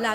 La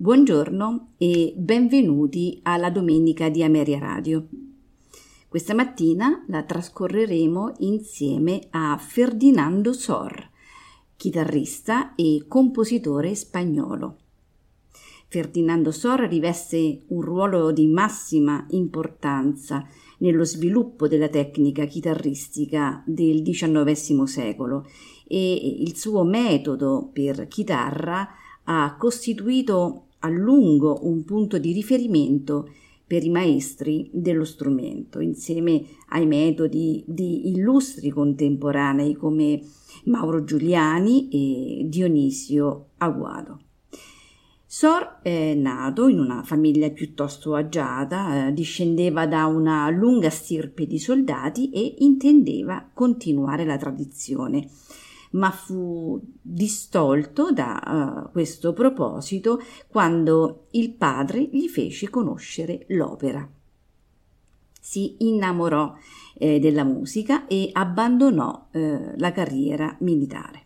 Buongiorno e benvenuti alla domenica di Ameria Radio. Questa mattina la trascorreremo insieme a Ferdinando Sor, chitarrista e compositore spagnolo. Ferdinando Sor riveste un ruolo di massima importanza nello sviluppo della tecnica chitarristica del XIX secolo e il suo metodo per chitarra ha costituito a lungo un punto di riferimento per i maestri dello strumento, insieme ai metodi di illustri contemporanei come Mauro Giuliani e Dionisio Aguado. Sor è nato in una famiglia piuttosto agiata, discendeva da una lunga stirpe di soldati e intendeva continuare la tradizione, ma fu distolto da questo proposito quando il padre gli fece conoscere l'opera. Si innamorò della musica e abbandonò la carriera militare.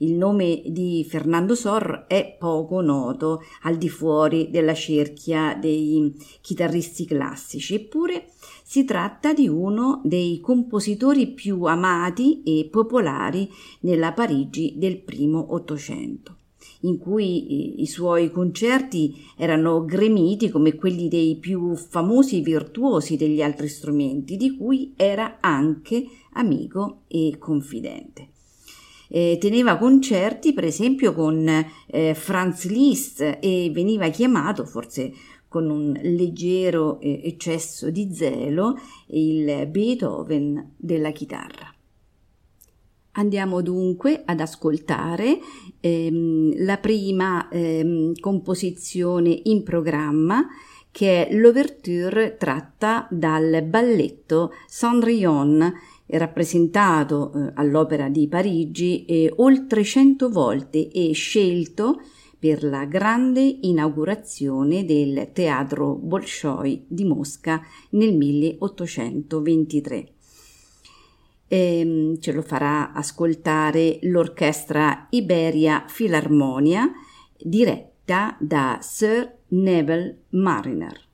Il nome di Fernando Sor è poco noto al di fuori della cerchia dei chitarristi classici, eppure si tratta di uno dei compositori più amati e popolari nella Parigi del primo Ottocento, in cui i suoi concerti erano gremiti come quelli dei più famosi virtuosi degli altri strumenti, di cui era anche amico e confidente. Teneva concerti per esempio con Franz Liszt e veniva chiamato, forse con un leggero eccesso di zelo, il Beethoven della chitarra. Andiamo dunque ad ascoltare la prima composizione in programma, che è l'ouverture tratta dal balletto Cendrillon, rappresentato all'Opera di Parigi oltre 100 volte e scelto per la grande inaugurazione del Teatro Bolshoi di Mosca nel 1823. Ce lo farà ascoltare l'Orchestra Iberia Filarmonia, diretta da Sir Neville Marriner.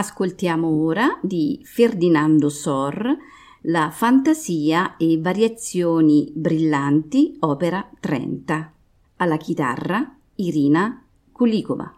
Ascoltiamo ora di Ferdinando Sor la Fantasia e Variazioni Brillanti, opera 30. Alla chitarra Irina Kulikova.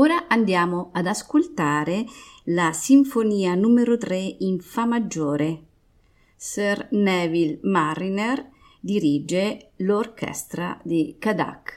Ora andiamo ad ascoltare la sinfonia numero 3 in Fa maggiore. Sir Neville Marriner dirige l'orchestra di Kadak.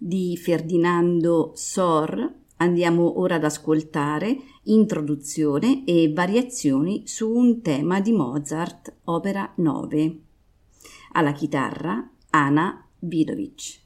Di Ferdinando Sor andiamo ora ad ascoltare Introduzione e variazioni su un tema di Mozart, opera 9. Alla chitarra Ana Vidovic.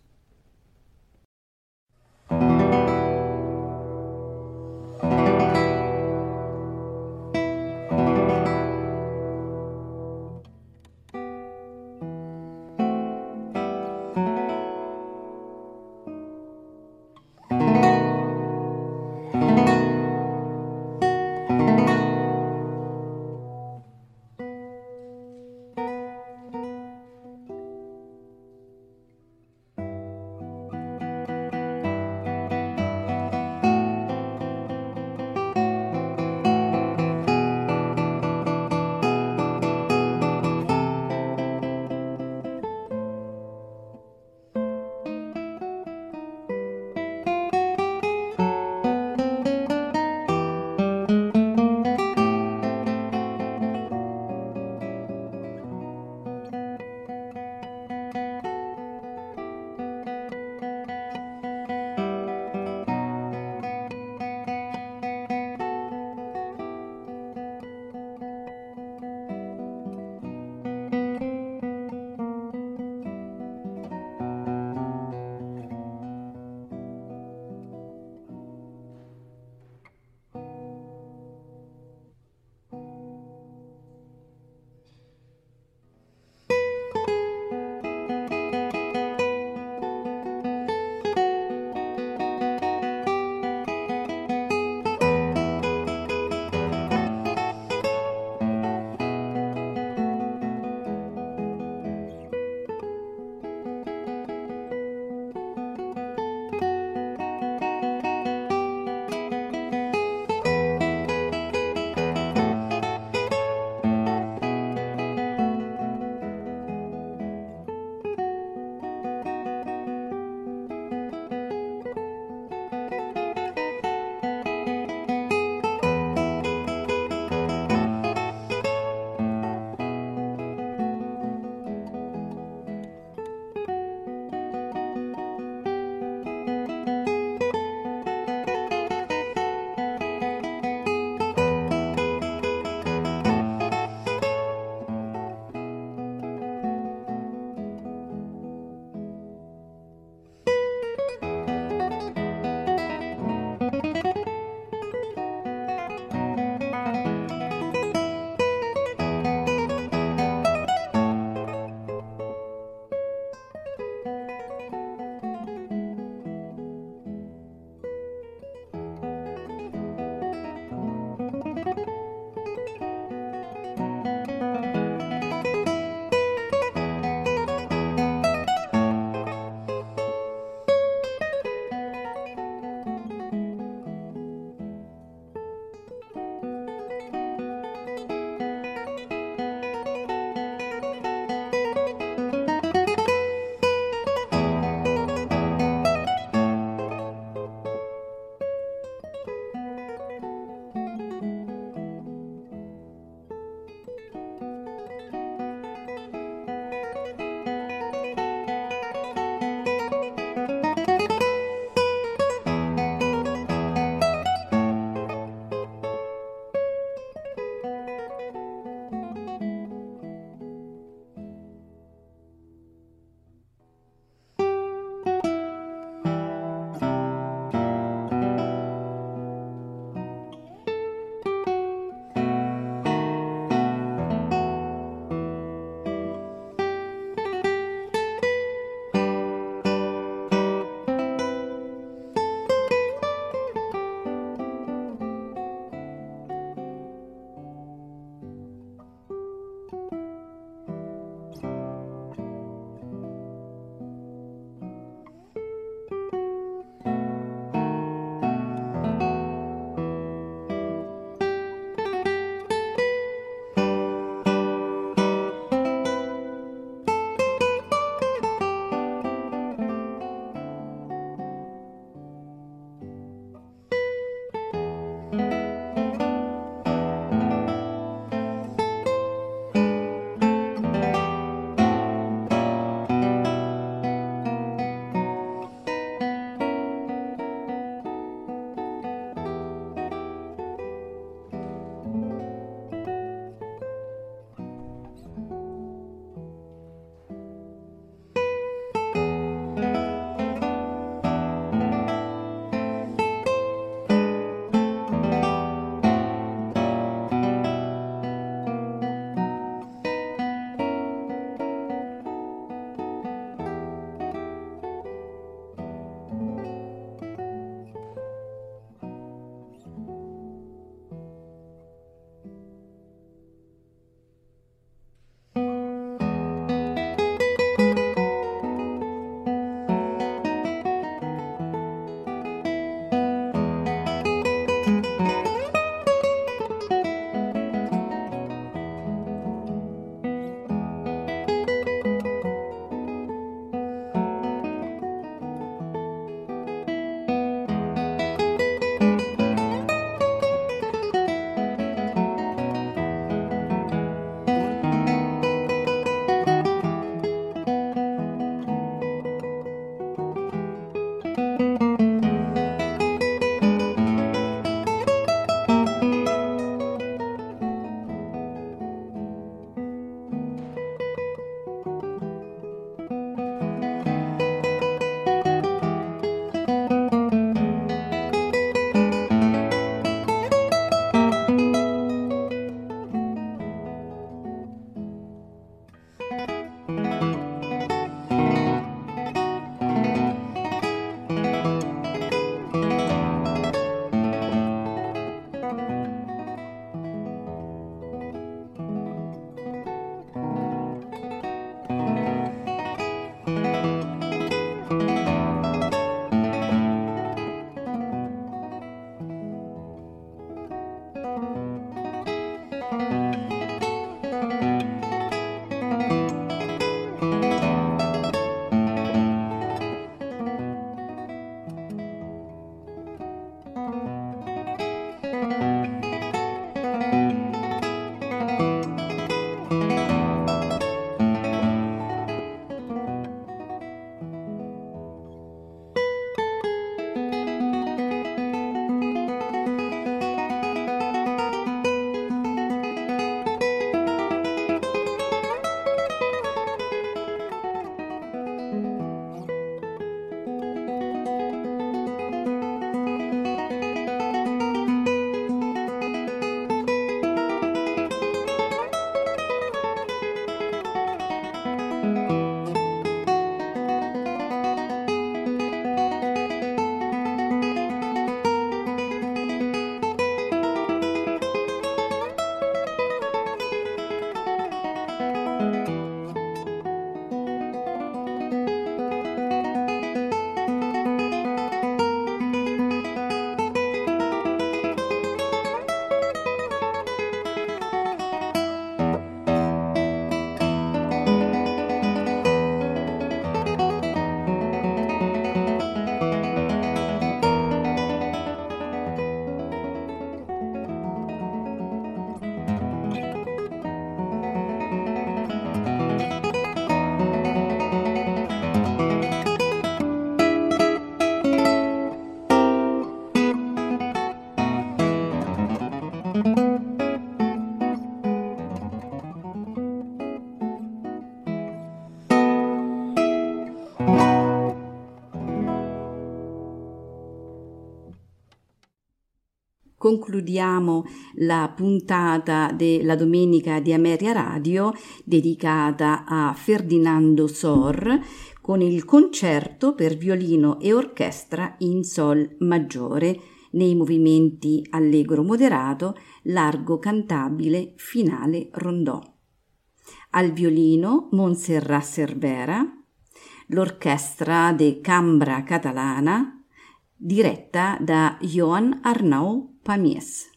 concludiamo la puntata della domenica di Ameria Radio dedicata a Ferdinando Sor con il concerto per violino e orchestra in sol maggiore nei movimenti allegro moderato, largo cantabile, finale rondò. Al violino Montserrat Cervera, l'orchestra de Cambra Catalana, diretta da Joan Arnau Pàmies.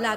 La